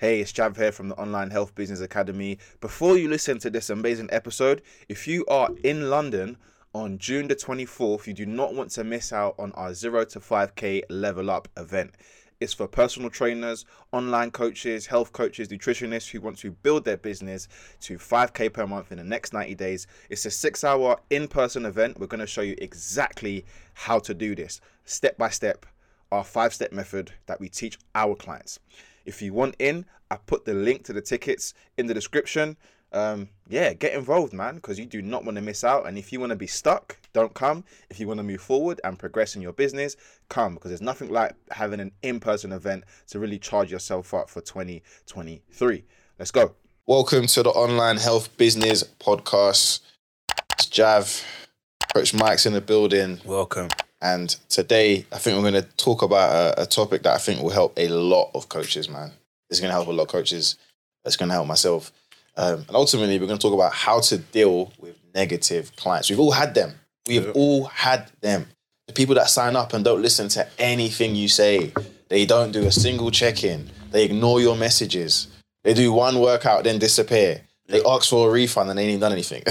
Hey, it's Jav here from the Online Health Business Academy. Before you listen to this amazing episode, if you are in London on June the 24th, you do not want to miss out on our 0 to 5K Level Up event. It's for personal trainers, online coaches, health coaches, nutritionists who want to build their business to 5K per month in the next 90 days. It's a 6-hour in-person event. We're going to show you exactly how to do this, step by step, our 5-step method that we teach our clients. If you want in, I put the link to the tickets in the description. Get involved, man, because you do not want to miss out. And if you want to be stuck, don't come. If you want to move forward and progress in your business, come, because there's nothing like having an in-person event to really charge yourself up for 2023. Let's go. Welcome to the Online Health Business Podcast. It's Jav. Coach Mike's in the building. Welcome. And today, I think we're going to talk about a topic that I think will help a lot of coaches, man. It's going to help a lot of coaches. It's going to help myself. And ultimately, we're going to talk about how to deal with negative clients. We've all had them. The people that sign up and don't listen to anything you say. They don't do a single check-in. They ignore your messages. They do one workout, then disappear. They ask for a refund and they ain't done anything.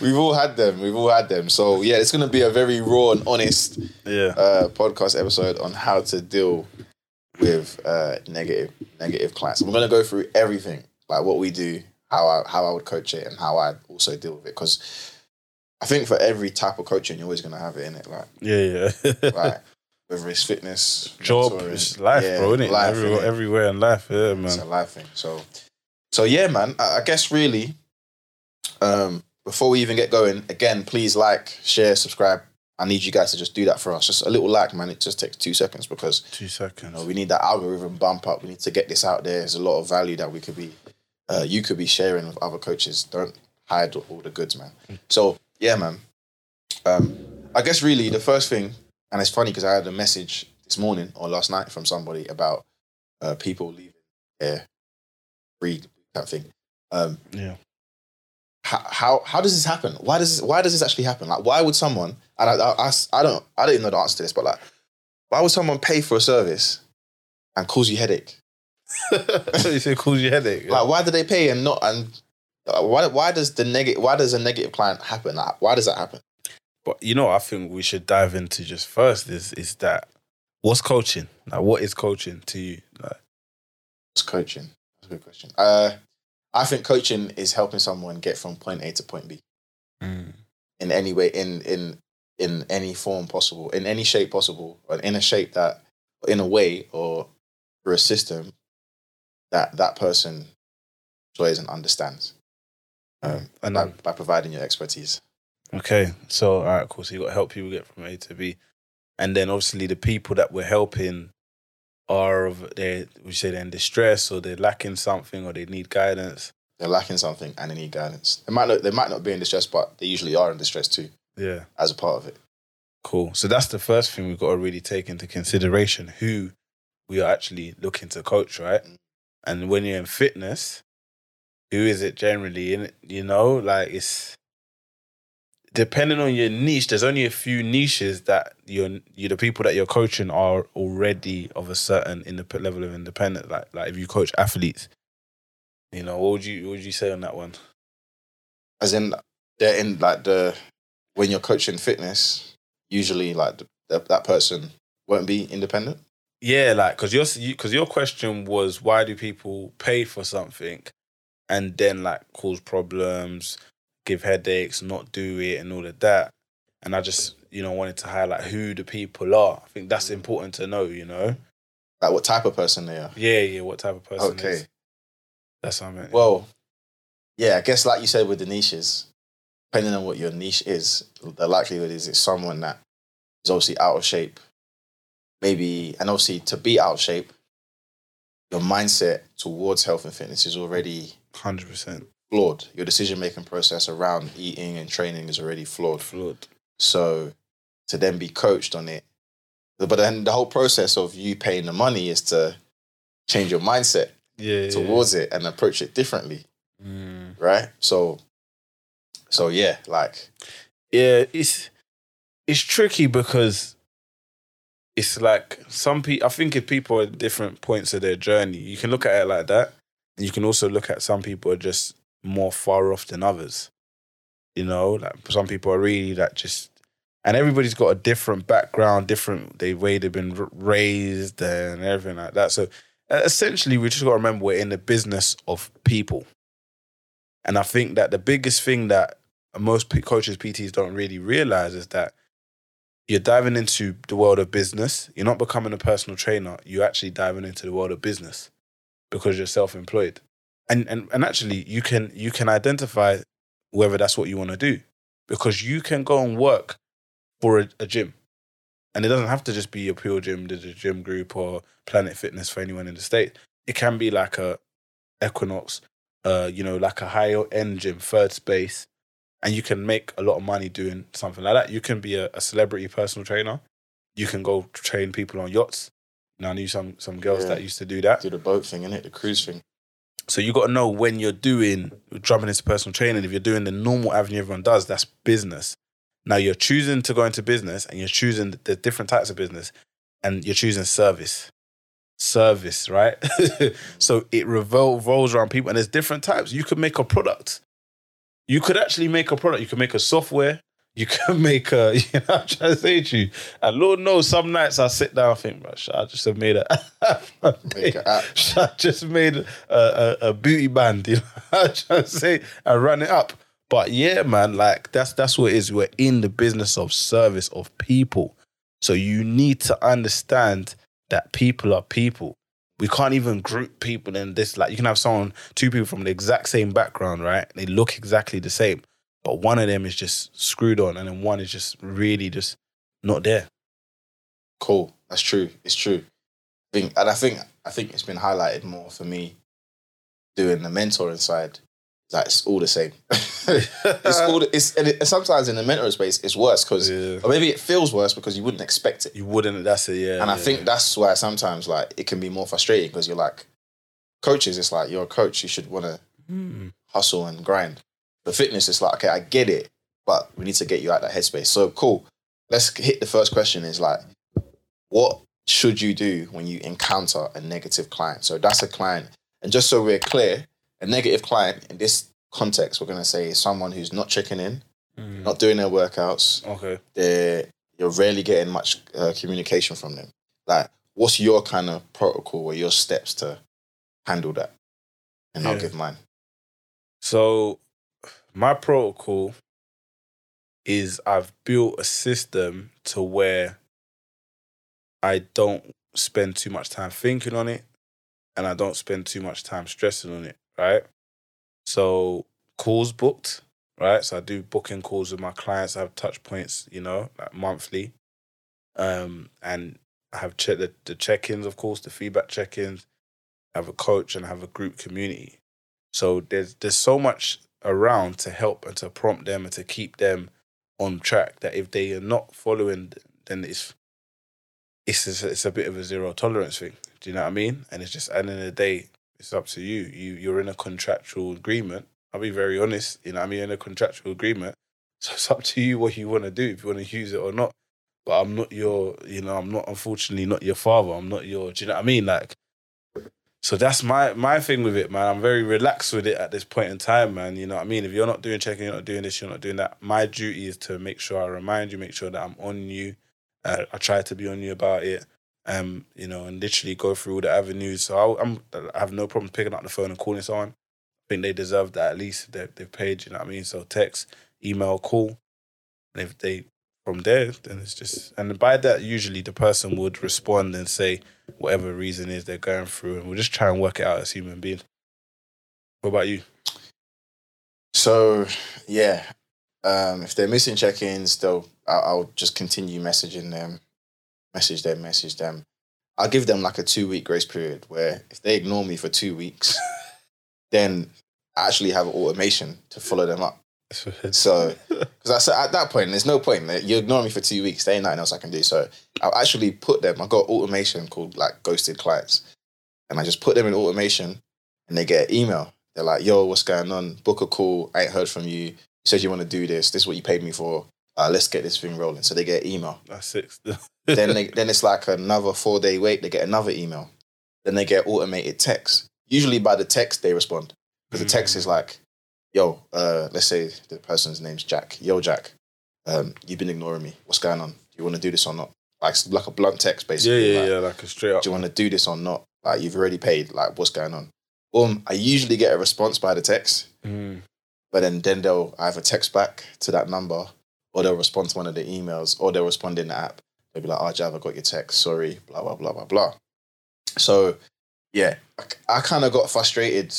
We've all had them. So yeah, it's going to be a very raw and honest podcast episode on how to deal with negative clients. And we're going to go through everything, like what we do, how I would coach it, and how I also deal with it. Because I think for every type of coaching, you're always going to have it in it. Like yeah. Right. Whether it's fitness, job, it's life, bro, isn't it? Life, everywhere in life, man. It's a life thing. So yeah, man. I guess really, before we even get going, again, please like, share, subscribe. I need you guys to just do that for us. Just a little like, man. It just takes 2 seconds because 2 seconds. You know, we need that algorithm bump up. We need to get this out there. There's a lot of value that you could be sharing with other coaches. Don't hide all the goods, man. So yeah, man. I guess really the first thing. And it's funny because I had a message this morning or last night from somebody about people leaving their read that thing. How does this happen? Why does this actually happen? Like, why would someone? And I don't even know the answer to this, but like, why would someone pay for a service and cause you headache? You say cause you headache. Yeah. Like, why do they pay and not? And why does a negative client happen? Like, why does that happen? But, you know, I think we should dive into just first is that what's coaching? Like, what is coaching to you? Like, what's coaching? That's a good question. I think coaching is helping someone get from point A to point B in any way, in any form possible, in any shape possible, or in a way or through a system that person enjoys and understands and by providing your expertise. Okay, so all right, cool. So you got to help people get from A to B, and then obviously the people that we're helping they're in distress or they're lacking something or they need guidance. They're lacking something and they need guidance. They might not be in distress, but they usually are in distress too. Yeah, as a part of it. Cool. So that's the first thing we've got to really take into consideration: who we are actually looking to coach, right? Mm-hmm. And when you're in fitness, who is it generally? And you know, like it's. Depending on your niche, there's only a few niches that the people that you're coaching are already of a certain level of independence. Like if you coach athletes, you know, what would you say on that one? As in, they're in like when you're coaching fitness, usually like that person won't be independent. Yeah, like because your question was why do people pay for something and then like cause problems, give headaches, not do it and all of that. And I just, you know, wanted to highlight who the people are. I think that's important to know, you know? Like what type of person they are? Yeah, what type of person okay. is. That's what I meant. Well, yeah, I guess like you said with the niches, depending on what your niche is, the likelihood is it's someone that is obviously out of shape. Maybe, and obviously to be out of shape, your mindset towards health and fitness is already 100%. Flawed. Your decision-making process around eating and training is already flawed. So to then be coached on it, but then the whole process of you paying the money is to change your mindset towards it and approach it differently, right? So yeah, like yeah, it's tricky because it's like some people, I think if people are at different points of their journey, you can look at it like that. You can also look at some people are just more far off than others. You know, like some people are really like just, and everybody's got a different background, different the way they've been raised and everything like that. So essentially, we just got to remember we're in the business of people. And I think that the biggest thing that most coaches, PTs don't really realize is that you're diving into the world of business. You're not becoming a personal trainer. You're actually diving into the world of business because you're self-employed. And actually, you can identify whether that's what you want to do, because you can go and work for a gym. And it doesn't have to just be a pure gym, the gym group or Planet Fitness for anyone in the state. It can be like a Equinox, like a high-end gym, Third Space. And you can make a lot of money doing something like that. You can be a celebrity personal trainer. You can go train people on yachts. Now, I knew some girls that used to do that. Do the boat thing, innit? The cruise thing. So you got to know when you're jumping into personal training, if you're doing the normal avenue everyone does, that's business. Now you're choosing to go into business, and you're choosing the different types of business, and you're choosing service, right? So it revolves around people, and there's different types. You could make a product. You could actually make a product. You could make a software. You could make a, you know, I'm trying to say to you, and Lord knows some nights I sit down and think, bro, I just have made a booty band, you know, I'm trying to say, and run it up. But yeah, man, like that's what it is. We're in the business of service of people. So you need to understand that people are people. We can't even group people in this. Like you can have two people from the exact same background, right? They look exactly the same. But one of them is just screwed on, and then one is just really just not there. Cool. That's true. It's true. I think it's been highlighted more for me doing the mentoring side. Like it's all the same. And sometimes in the mentor space, it's worse because, or maybe it feels worse because you wouldn't expect it. You wouldn't. That's it. Yeah. And I think that's why sometimes like it can be more frustrating because you're like coaches. It's like you're a coach. You should want to hustle and grind. But fitness, it's like, okay, I get it, but we need to get you out of that headspace. So cool. Let's hit the first question. Is like, what should you do when you encounter a negative client? So that's a client, and just so we're clear. A negative client in this context, we're going to say is someone who's not checking in, not doing their workouts. Okay. You're rarely getting much communication from them. Like, what's your kind of protocol or your steps to handle that? And I'll give mine. So my protocol is I've built a system to where I don't spend too much time thinking on it and I don't spend too much time stressing on it. Right? So calls booked, right? So I do booking calls with my clients. I have touch points, you know, like monthly. And I have the check-ins, of course, the feedback check-ins. I have a coach and I have a group community. So there's so much around to help and to prompt them and to keep them on track that if they are not following, then it's a bit of a zero tolerance thing. Do you know what I mean? And it's just at the end of the day, it's up to you. You're in a contractual agreement. I'll be very honest. You know, I mean, in a contractual agreement, so it's up to you what you want to do, if you want to use it or not. But I'm not your, you know, I'm not, unfortunately, not your father. I'm not your, do you know what I mean? Like, so that's my thing with it, man. I'm very relaxed with it at this point in time, man. You know what I mean? If you're not doing checking, you're not doing this, you're not doing that. My duty is to make sure I remind you, make sure that I'm on you. I try to be on you about it. You know, and literally go through all the avenues. So I have no problem picking up the phone and calling someone. I think they deserve that, at least they've paid, you know what I mean? So text, email, call. And if they, from there, then it's just, and by that, usually the person would respond and say whatever reason is they're going through, and we'll just try and work it out as human beings. What about you? So, yeah, if they're missing check-ins, I'll just continue messaging them. Message them. I'll give them like a 2-week grace period where if they ignore me for 2 weeks, then I actually have automation to follow them up. So, because at that point, there's no point. You ignore me for 2 weeks, there ain't nothing else I can do. So I'll actually put them, I've got automation called like ghosted clients. And I just put them in automation and they get an email. They're like, yo, what's going on? Book a call. I ain't heard from you. You said you want to do this. This is what you paid me for. let's get this thing rolling. So they get an email. That's it. Then it's like another 4-day wait. They get another email. Then they get automated text. Usually by the text they respond. Because the text is like, yo, let's say the person's name's Jack. Yo, Jack, you've been ignoring me. What's going on? Do you want to do this or not? Like a blunt text, basically. Yeah, like a straight up. Do you want to do this or not? Like, you've already paid. Like, what's going on? I usually get a response by the text. But then they'll either text back to that number, or they'll respond to one of the emails, or they'll respond in the app. They'll be like, oh, Jav, I got your text. Sorry, blah, blah, blah, blah, blah. So, yeah, I kind of got frustrated.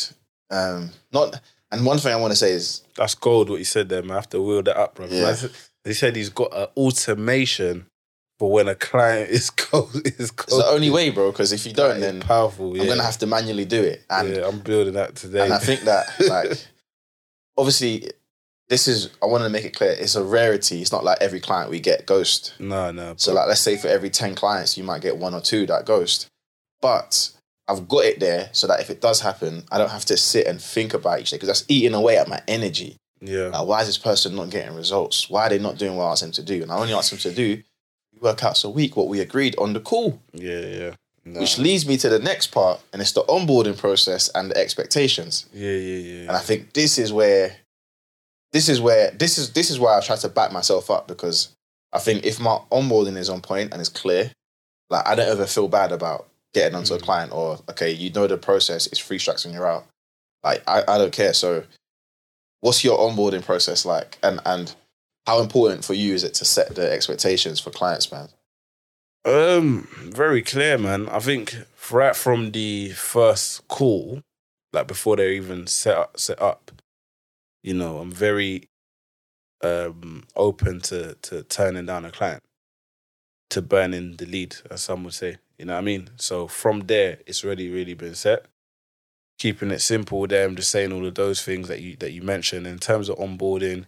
And one thing I want to say is... That's gold, what you said there, man. I have to wheel that up, brother. Yeah. They said he's got an automation for when a client is cold. It's the only way, bro, because if you don't, then powerful, I'm going to have to manually do it. And I'm building that today. And I think that, like, obviously... I want to make it clear, it's a rarity. It's not like every client we get ghost. No. So like, let's say for every 10 clients, you might get 1 or 2 that ghost. But I've got it there so that if it does happen, I don't have to sit and think about each day, because that's eating away at my energy. Yeah. Like, why is this person not getting results? Why are they not doing what I asked them to do? And I only asked them to do workouts a week, what we agreed on the call. Yeah. No. Which leads me to the next part, and it's the onboarding process and the expectations. Yeah. And I think this is why I try to back myself up, because I think if my onboarding is on point and it's clear, like, I don't ever feel bad about getting onto a client, or, okay, you know the process, it's 3 strikes and you're out. Like, I don't care. So what's your onboarding process like? And how important for you is it to set the expectations for clients, man? Very clear, man. I think right from the first call, like before they're even set up, you know, I'm very open to turning down a client, to burning the lead, as some would say. You know what I mean? So from there, it's already really been set. Keeping it simple there, I'm just saying all of those things that you mentioned. In terms of onboarding,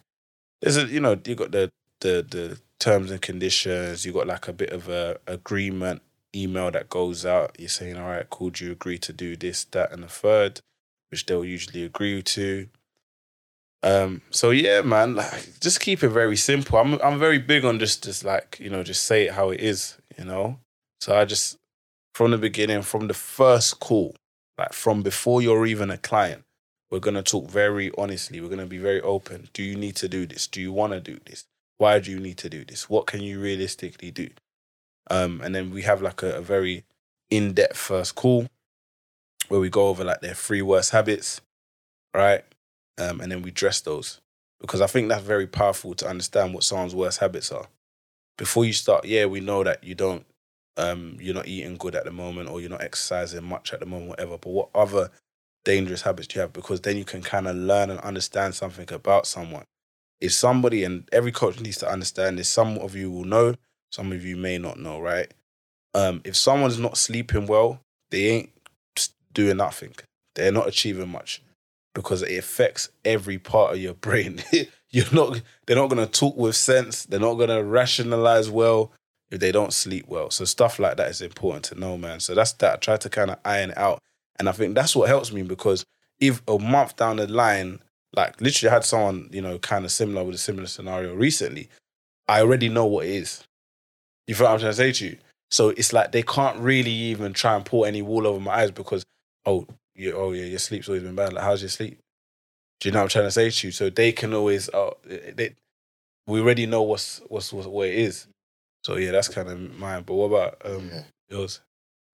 you got the terms and conditions, you got like a bit of a agreement email that goes out. You're saying, all right, cool, do you agree to do this, that, and the third, which they'll usually agree to. So yeah, man, like, just keep it very simple. I'm very big on just like, you know, just say it how it is, you know. So I just, from the beginning, from the first call, like from before you're even a client, we're gonna talk very honestly. We're gonna be very open. Do you need to do this? Do you want to do this? Why do you need to do this? What can you realistically do? And then we have like a very in-depth first call where we go over like their 3 worst habits, right? And then we dress those, because I think that's very powerful to understand what someone's worst habits are. Before you start, we know that you don't, you're not eating good at the moment, or you're not exercising much at the moment, whatever. But what other dangerous habits do you have? Because then you can kind of learn and understand something about someone. If somebody, and every coach needs to understand this, some of you will know, some of you may not know, right? If someone's not sleeping well, they ain't doing nothing. They're not achieving much. Because it affects every part of your brain. They're not going to talk with sense. They're not going to rationalize well if they don't sleep well. So stuff like that is important to know, man. So that's that. I try to kind of iron it out. And I think that's what helps me, because if a month down the line, like literally I had someone, you know, kind of similar with a similar scenario recently, I already know what it is. You feel what I'm trying to say to you? So it's like they can't really even try and pull any wool over my eyes, because, your sleep's always been bad. Like, how's your sleep? Do you know what I'm trying to say to you? So they can always, we already know what it is. So yeah, that's kind of mine. But what about yours?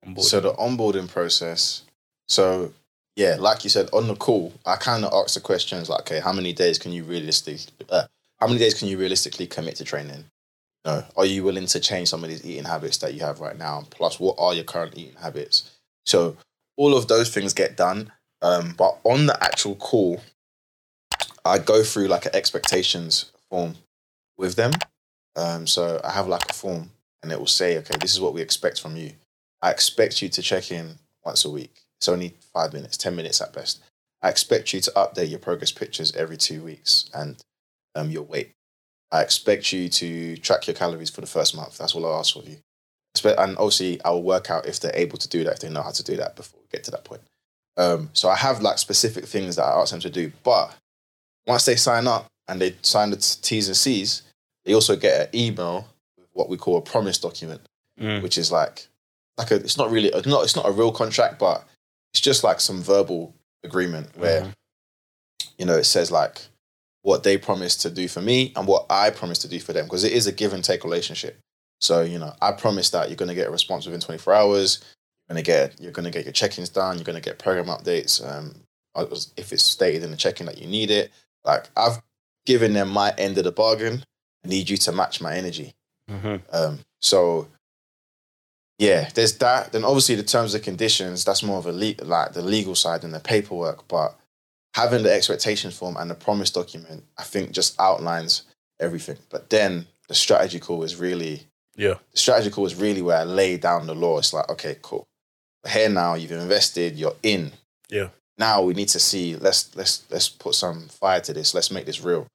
Onboarding. So the onboarding process. So yeah, like you said, on the call, I kind of asked the questions like, okay, how many days can you realistically commit to training? No, are you willing to change some of these eating habits that you have right now? Plus, what are your current eating habits? So all of those things get done. But on the actual call, I go through like an expectations form with them. So I have like a form and it will say, okay, this is what we expect from you. I expect you to check in once a week. It's only 5 minutes, 10 minutes at best. I expect you to update your progress pictures every 2 weeks and your weight. I expect you to track your calories for the first month. That's all I ask for you. And obviously, I will work out if they're able to do that, if they know how to do that before we get to that point. So I have like specific things that I ask them to do. But once they sign up and they sign the T's and C's, They also get an email with what we call a promise document, which is like a, it's not really, it's not a real contract, but it's just like some verbal agreement where, you know, it says like what they promise to do for me and what I promise to do for them, because it is a give and take relationship. So, you know, I promise that you're going to get a response within 24 hours. You're going to get your check-ins done. You're going to get program updates. If it's stated in the check-in that you need it, like I've given them my end of the bargain. I need you to match my energy. So yeah, there's that. Then obviously the terms and conditions, that's more of a like the legal side and the paperwork, but having the expectation form and the promise document, I think just outlines everything. But then the strategy call is really, the strategy call is really where I lay down the law. It's like, okay, cool. Here now you've invested, you're in. Now we need to see, let's put some fire to this. Let's make this real.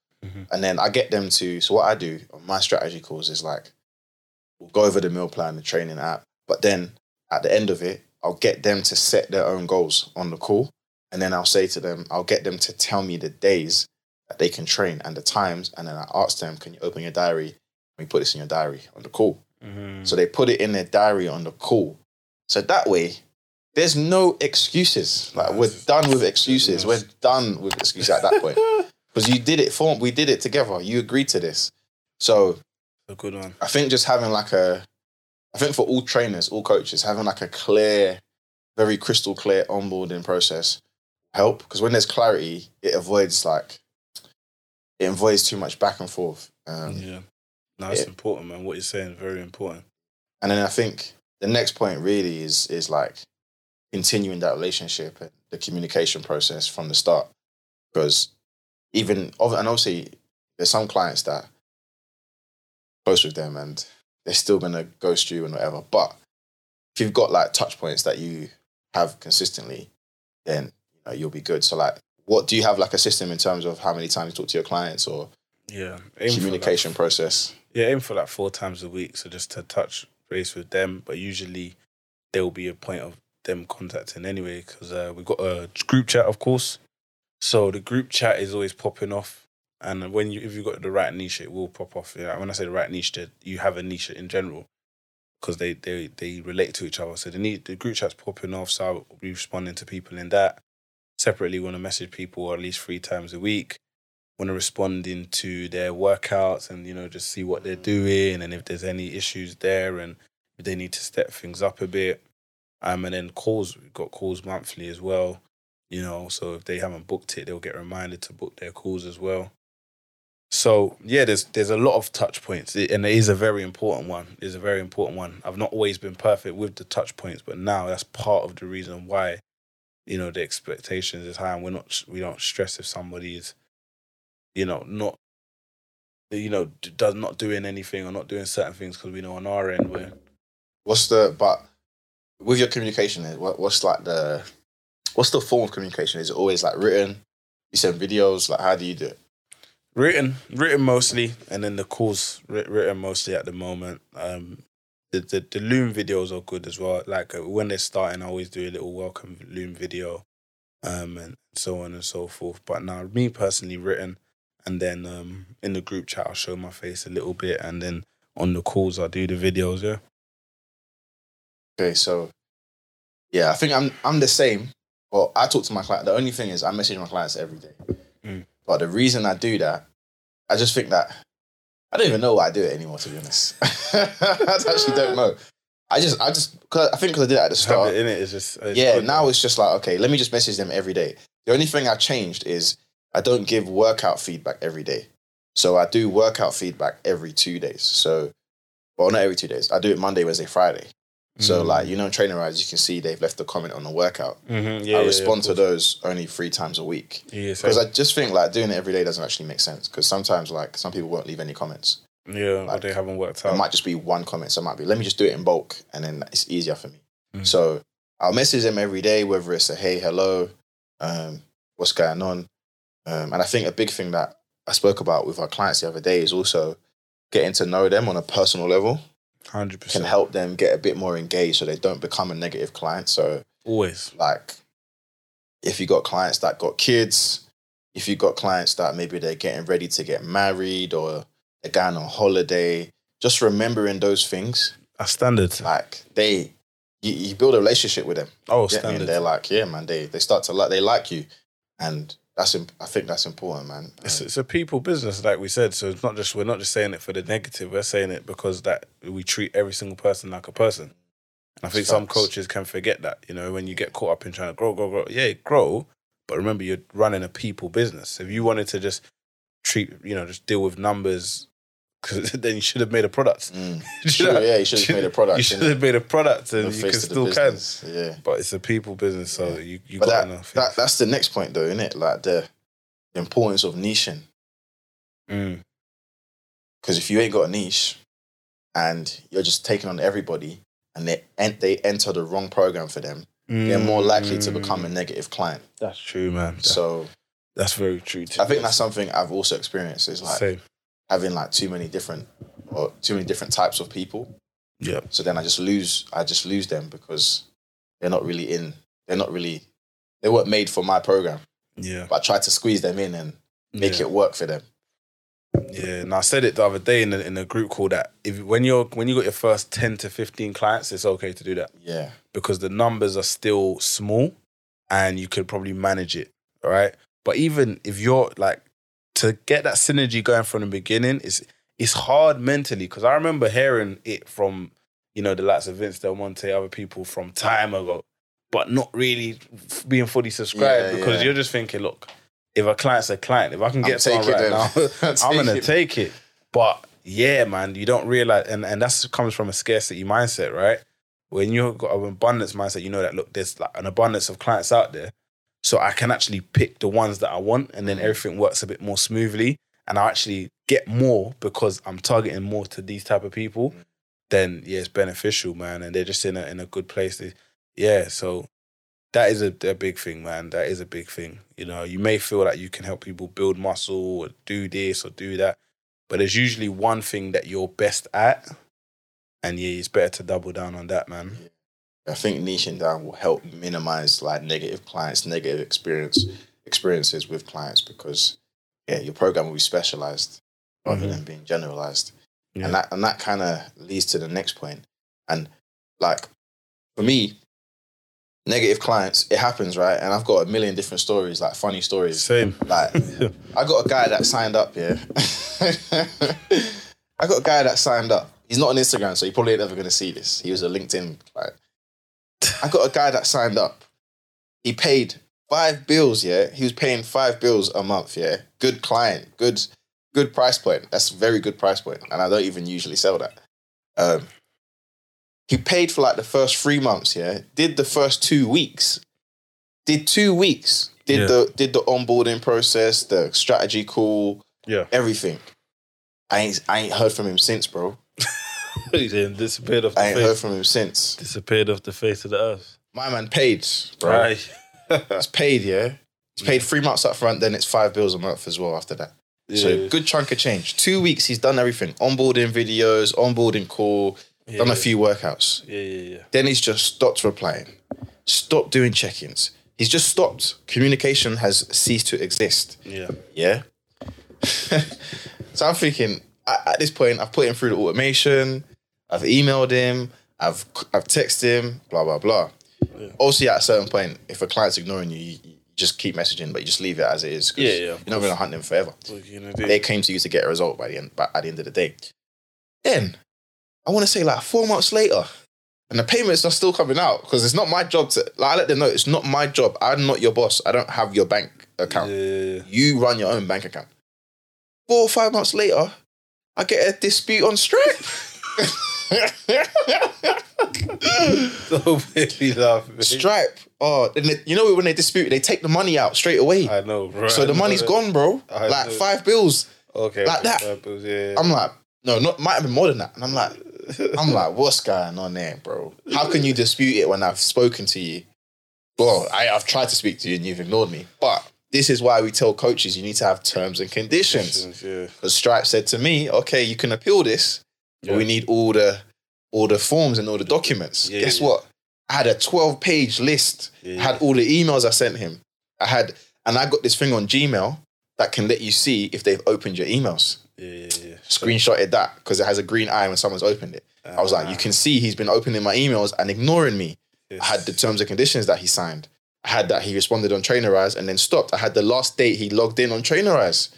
And then I get them to, so what I do on my strategy calls is like, we'll go over the meal plan, the training app, but then at the end of it, I'll get them to set their own goals on the call. And then I'll say to them, I'll get them to tell me the days that they can train and the times. And then I ask them, can you open your diary? Can we put this in your diary on the call? So they put it in their diary on the call. So that way, there's no excuses. Like we're done with excuses. We're done with excuses at that point. Because you did it for, we did it together. You agreed to this. So a good one. I think just having like a, I think for all trainers, all coaches, having like a clear, very crystal clear onboarding process help. Because when there's clarity, it avoids like, it avoids too much back and forth. No, it's important, man. What you're saying is very important. And then I think the next point really is like continuing that relationship and the communication process from the start. Because even, and obviously there's some clients that are close with them and they're still going to ghost you and whatever. But if you've got like touch points that you have consistently, then you know, you'll be good. So like, what do you have like a system in terms of how many times you talk to your clients or communication process? Yeah, aim for like 4 times a week. So just to touch base with them. But usually there will be a point of them contacting anyway because we've got a group chat, of course. So the group chat is always popping off, and when you if you've got the right niche, it will pop off. Yeah, when I say the right niche, you have a niche in general because they relate to each other. So the group chat's popping off, so I'll be responding to people in that. Separately, want to message people or at least 3 times a week. Want to respond into their workouts and you know just see what they're doing and if there's any issues there and if they need to step things up a bit. And then calls, we've got calls monthly as well. You know, so if they haven't booked it, they'll get reminded to book their calls as well. So, yeah, there's a lot of touch points, and it is a very important one. It's a very important one. I've not always been perfect with the touch points, but now that's part of the reason why, you know, the expectations is high, and we don't stress if somebody is, you know, not, you know, does not doing anything or not doing certain things because we know on our end we're... But with your communication, what's like the... What's the form of communication? Is it always like written? You send videos? Like, how do you do it? Written mostly. And then the calls written mostly at the moment. The Loom videos are good as well. Like when they're starting, I always do a little welcome Loom video and so on and so forth. But now me personally written. And then in the group chat, I'll show my face a little bit. And then on the calls, I do the videos. Yeah. Okay. So yeah, I think I'm the same. Well, I talk to my client. The only thing is I message my clients every day. But the reason I do that, I just think that I don't even know why I do it anymore, to be honest. I actually don't know. I think because I did it at the start. It's just like, okay, let me just message them every day. The only thing I changed is I don't give workout feedback every day. So I do workout feedback every 2 days. So, well, not every 2 days. I do it Monday, Wednesday, Friday. So, like, you know, Trainerize, you can see they've left a comment on the workout. I respond to those only 3 times a week. Because I just think, like, doing it every day doesn't actually make sense. Because sometimes, like, some people won't leave any comments. Yeah, like, or they haven't worked out. It might just be one comment. So it might be, let me just do it in bulk. And then it's easier for me. So I'll message them every day, whether it's a, hey, hello, what's going on? And I think a big thing that I spoke about with our clients the other day is also getting to know them on a personal level. 100%. Can help them get a bit more engaged so they don't become a negative client. So always, like, if you got clients that got kids, if you got clients that maybe they're getting ready to get married or they're going on holiday, just remembering those things. That's standard. Like you build a relationship with them. Oh, standard. I mean? They're like, yeah, man, they start to like, they like you. And I think that's important, man. It's a people business, like we said. So it's not just, we're not just saying it for the negative. We're saying it because that we treat every single person like a person. And I think some coaches can forget that, you know, when you get caught up in trying to grow. Yeah, grow. But remember, you're running a people business. If you wanted to just treat, you know, just deal with numbers, because then you should have made a product. Mm. You should have made a product. You should have made a product, and you can. Yeah. But it's a people business, so you got enough. That's the next point, though, isn't it? Like the importance of niching. Because if you ain't got a niche, and you're just taking on everybody, and they enter the wrong program for them, they're more likely to become a negative client. That's true, man. So that's very true too. I think that's something I've also experienced. Is like having like too many different types of people. Yeah. So then I just lose them because they weren't made for my program. Yeah. But I tried to squeeze them in and make it work for them. Yeah, and I said it the other day in a group call that when you got your first 10 to 15 clients, it's okay to do that. Yeah. Because the numbers are still small and you could probably manage it, all right? But even if you're like, to get that synergy going from the beginning, it's hard mentally. Because I remember hearing it from, you know, the likes of Vince Del Monte, other people from time ago, but not really being fully subscribed because you're just thinking, look, if a client's a client, if I can get someone right now, I'm going to take it. But yeah, man, you don't realize, and that comes from a scarcity mindset, right? When you've got an abundance mindset, you know that, look, there's like an abundance of clients out there, so I can actually pick the ones that I want, and then everything works a bit more smoothly, and I actually get more because I'm targeting more to these type of people, then yeah, it's beneficial, man, and they're just in a good place. Yeah, so... that is a big thing, man. That is a big thing. You know, you may feel like you can help people build muscle or do this or do that, but there's usually one thing that you're best at, and yeah, it's better to double down on that, man. I think niching down will help minimize like negative clients, negative experiences with clients, because yeah, your program will be specialized rather than being generalized, and that kind of leads to the next point. And like for me, negative clients, it happens, right? And I've got a million different stories, like funny stories. Same. Like, I got a guy that signed up. He's not on Instagram, so he probably ain't ever going to see this. He was a LinkedIn client. I got a guy that signed up. He paid 5 bills, yeah? He was paying 5 bills a month, yeah? Good client, good price point. That's a very good price point, and I don't even usually sell that. He paid for like the first 3 months, yeah? Did the first 2 weeks. Did the onboarding process, the strategy call, everything. I ain't heard from him since, bro. He's disappeared off the face. I ain't heard from him since. Disappeared off the face of the earth. My man paid, bro. Right. It's paid, yeah? He's paid 3 months up front, then it's 5 bills a month as well after that. Yeah. So good chunk of change. 2 weeks, he's done everything. Onboarding videos, onboarding call, done a few workouts. Yeah. Then he's just stopped replying, stopped doing check-ins. He's just stopped. Communication has ceased to exist. Yeah. So I'm thinking, at this point, I've put him through the automation. I've emailed him. I've texted him. Blah blah blah. Yeah. Obviously, at a certain point, if a client's ignoring you, you just keep messaging, but you just leave it as it is. Yeah. You're not going to hunt them forever. They came to you to get a result at the end of the day. Then, I want to say like 4 months later, and the payments are still coming out, because it's not my job to, like, I let them know, it's not my job. I'm not your boss. I don't have your bank account. Yeah. You run your own bank account. 4 or 5 months later, I get a dispute on Stripe. Don't make me laugh, mate. Stripe. Oh, and you know when they dispute, they take the money out straight away. I know, bro. So the money's gone, bro. Like 5 bills. Okay. Like that. 5 bills, I'm like, no, might have been more than that. And I'm like, what's going on there, bro? How can you dispute it when I've spoken to you? Well, I've tried to speak to you and you've ignored me. But this is why we tell coaches you need to have terms and conditions. Because Stripe said to me, okay, you can appeal this, but we need all the forms and all the documents. Yeah, Guess what? I had a 12-page list. I had all the emails I sent him. I got this thing on Gmail that can let you see if they've opened your emails. Yeah. Screenshotted that because it has a green eye when someone's opened it. I was like, you can see he's been opening my emails and ignoring me. Yes. I had the terms and conditions that he signed. I had that he responded on Trainerize and then stopped. I had the last date he logged in on Trainerize.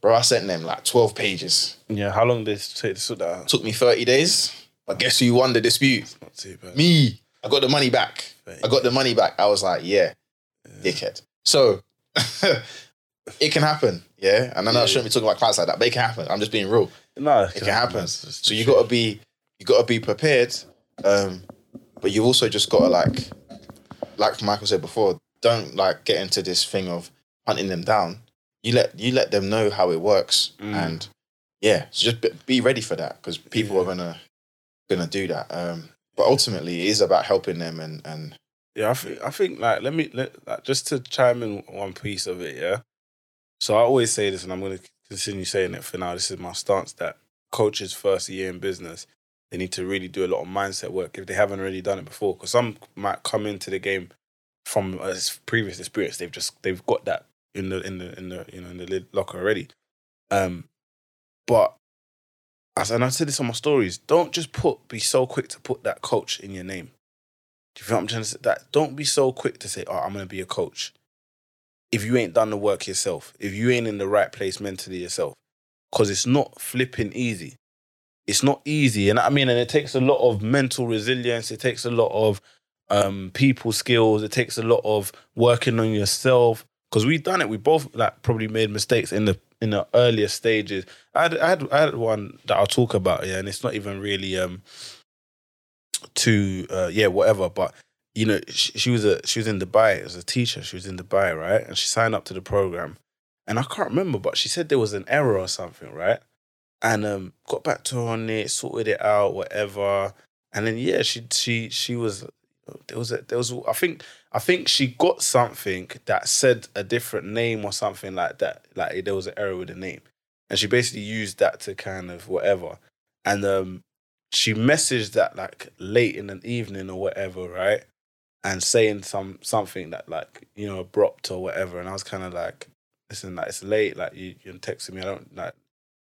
Bro, I sent them like 12 pages. Yeah, how long did it take to sort that out? Took me 30 days. But guess who won the dispute? That's not too bad. Me. I got the money back. I was like, yeah. Dickhead. So, it can happen, yeah? And I know I shouldn't be talking about clients like that, but it can happen. I'm just being real. No, it can happen. So you got to be... You got to be prepared, but you also just got to like Michael said before, don't like get into this thing of hunting them down. You let them know how it works, and so just be ready for that because people are gonna do that. But ultimately, it is about helping them and I think let me just to chime in one piece of it. Yeah, so I always say this, and I'm gonna continue saying it for now. This is my stance that coaches first year in business. They need to really do a lot of mindset work if they haven't already done it before. Because some might come into the game from a previous experience. They've got that in the locker already. But and I said this on my stories. Don't just be so quick to put that coach in your name. Do you feel what I'm trying to say? That don't be so quick to say, "Oh, I'm going to be a coach." If you ain't done the work yourself, if you ain't in the right place mentally yourself, because it's not flipping easy. It's not easy, and I mean, and it takes a lot of mental resilience. It takes a lot of people skills. It takes a lot of working on yourself because we've done it. We both like probably made mistakes in the earlier stages. I had one that I'll talk about, and it's not even really whatever. But you know, she was in Dubai as a teacher. She was in Dubai, right? And she signed up to the program, and I can't remember, but she said there was an error or something, right? And got back to her on it, sorted it out, whatever. And then she was there was I think she got something that said a different name or something like that. Like there was an error with the name, and she basically used that to kind of whatever. And she messaged that like late in the evening or whatever, right? And saying something that like you know abrupt or whatever. And I was kind of like, listen, like it's late, like you're texting me, I don't like.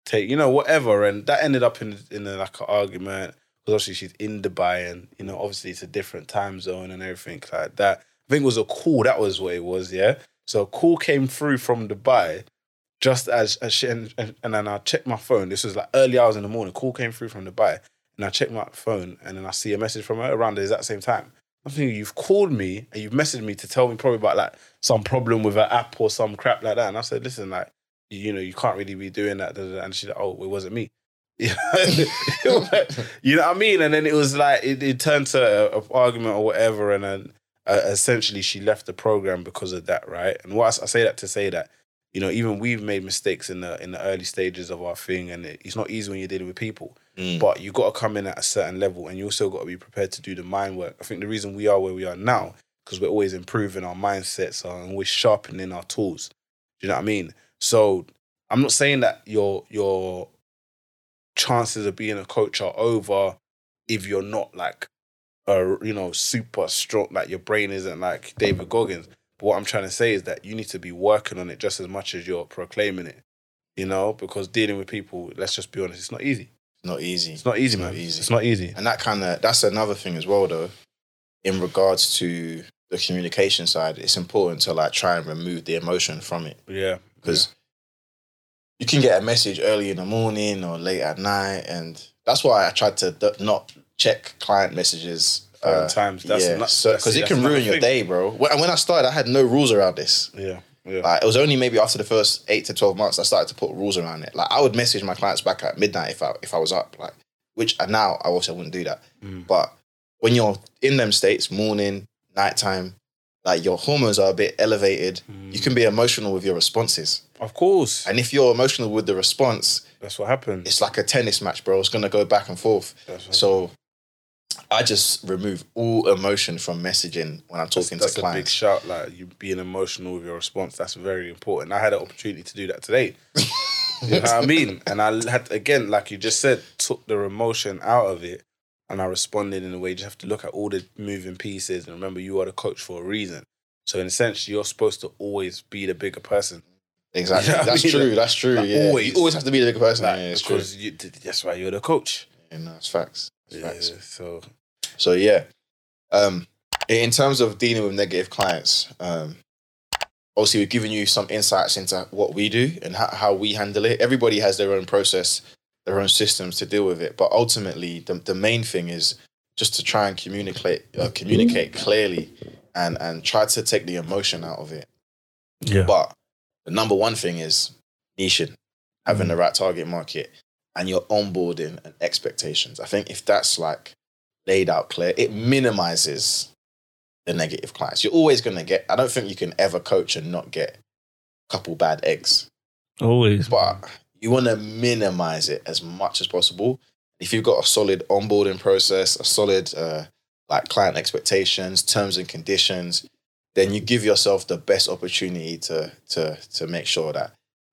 Take, you know, whatever, and that ended up in like an argument because obviously she's in Dubai, and you know, obviously it's a different time zone and everything like that. I think it was a call. That was what it was, yeah. So a call came through from Dubai, just as she and then I checked my phone. This was like early hours in the morning. Call came through from Dubai, and I checked my phone, and then I see a message from her around the exact same time. I'm thinking you've called me and you've messaged me to tell me probably about like some problem with her app or some crap like that, and I said, listen, like. You know, you can't really be doing that. And she's like, oh, it wasn't me. You know what I mean? And then it was like, it turned to an argument or whatever. And then essentially she left the program because of that, right? And what I say that to say that, you know, even we've made mistakes in the early stages of our thing. And it's not easy when you're dealing with people. But you got to come in at a certain level and you also got to be prepared to do the mind work. I think the reason we are where we are now, because we're always improving our mindsets and we're sharpening our tools. Do you know what I mean? So I'm not saying that your chances of being a coach are over if you're not like super strong, like your brain isn't like David Goggins. But what I'm trying to say is that you need to be working on it just as much as you're proclaiming it, you know, because dealing with people, let's just be honest, it's not easy. It's not easy. And that's another thing as well though, in regards to the communication side, it's important to like try and remove the emotion from it. Yeah. Because you can get a message early in the morning or late at night. And that's why I tried to not check client messages. Times. Because it can ruin your day, bro. When I started, I had no rules around this. Yeah. Like, it was only maybe after the first 8 to 12 months I started to put rules around it. Like I would message my clients back at midnight if I was up, like, which now I also wouldn't do that. But when you're in them states, morning, nighttime, like your hormones are a bit elevated. You can be emotional with your responses. Of course. And if you're emotional with the response... That's what happens. It's like a tennis match, bro. It's going to go back and forth. So I just remove all emotion from messaging when I'm talking to clients. That's a big shout, like you being emotional with your response. That's very important. I had an opportunity to do that today. You know what I mean? And I had, again, like you just said, took the emotion out of it. And I responded in a way, you just have to look at all the moving pieces and remember you are the coach for a reason. So in a sense, you're supposed to always be the bigger person. Exactly. You know that's, I mean? True, that's true. That's like, true. Yeah. Always. You always have to be the bigger person. Like, yeah, it's because true. That's why you're the coach. Yeah, no, it's facts. It's facts. So yeah. In terms of dealing with negative clients, obviously we've given you some insights into what we do and how we handle it. Everybody has their own process, their own systems to deal with it. But ultimately, the main thing is just to try and communicate clearly and try to take the emotion out of it. Yeah. But the number one thing is niching, having the right target market and your onboarding and expectations. I think if that's like laid out clear, it minimizes the negative clients. You're always going to get, I don't think you can ever coach and not get a couple bad eggs. Always. But you want to minimize it as much as possible. If you've got a solid onboarding process, a solid like client expectations, terms and conditions, then you give yourself the best opportunity to make sure that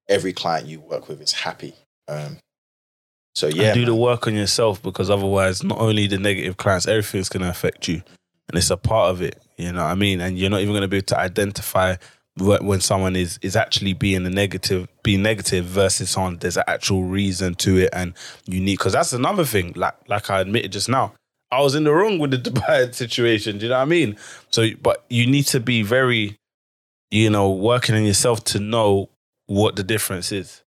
every client you work with is happy. So yeah, and do the work on yourself, because otherwise, not only the negative clients, everything's going to affect you, and it's a part of it. You know what I mean? And you're not even going to be able to identify when someone is actually being negative versus someone there's an actual reason to it and unique. Because that's another thing. Like I admitted just now, I was in the wrong with the Dubai situation. Do you know what I mean? So, but you need to be very, working on yourself to know what the difference is.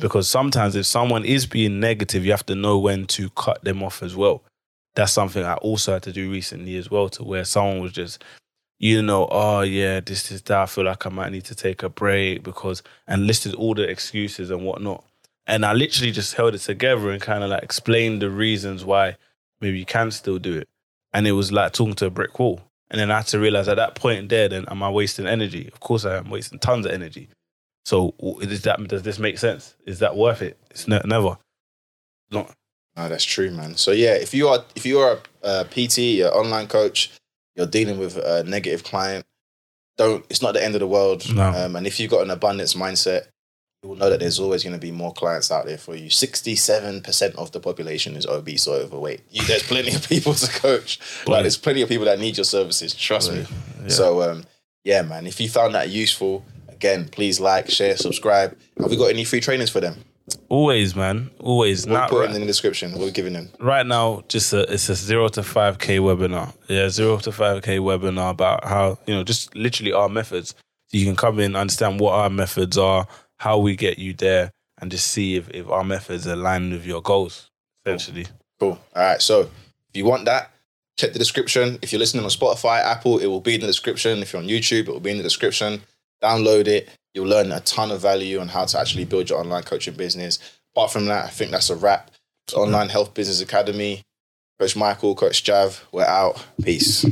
Because sometimes if someone is being negative, you have to know when to cut them off as well. That's something I also had to do recently as well, to where someone was just, oh yeah, this is that, I feel like I might need to take a break because, and listed all the excuses and whatnot. And I literally just held it together and kind of like explained the reasons why maybe you can still do it. And it was like talking to a brick wall. And then I had to realize at that point there, then am I wasting energy? Of course I am wasting tons of energy. So does this make sense? Is that worth it? It's never. Not. No, that's true, man. So yeah, if you are a PT, your online coach, you're dealing with a negative client, it's not the end of the world. No. And if you've got an abundance mindset, you will know that there's always going to be more clients out there for you. 67% of the population is obese or overweight. There's plenty of people to coach. Like, there's plenty of people that need your services. Trust me. Yeah. So yeah, man, if you found that useful, again, please like, share, subscribe. Have we got any free trainings for them? Always, man. Always. We'll put them in the description. We're giving them. Right now, just it's a 0 to 5K webinar. Yeah, 0 to 5K webinar about how, just literally our methods. So you can come in, understand what our methods are, how we get you there, and just see if our methods align with your goals, essentially. Cool. All right. So if you want that, check the description. If you're listening on Spotify, Apple, it will be in the description. If you're on YouTube, it will be in the description. Download it. You'll learn a ton of value on how to actually build your online coaching business. Apart from that, I think that's a wrap. It's Online Health Business Academy. Coach Michael, Coach Jav, we're out. Peace.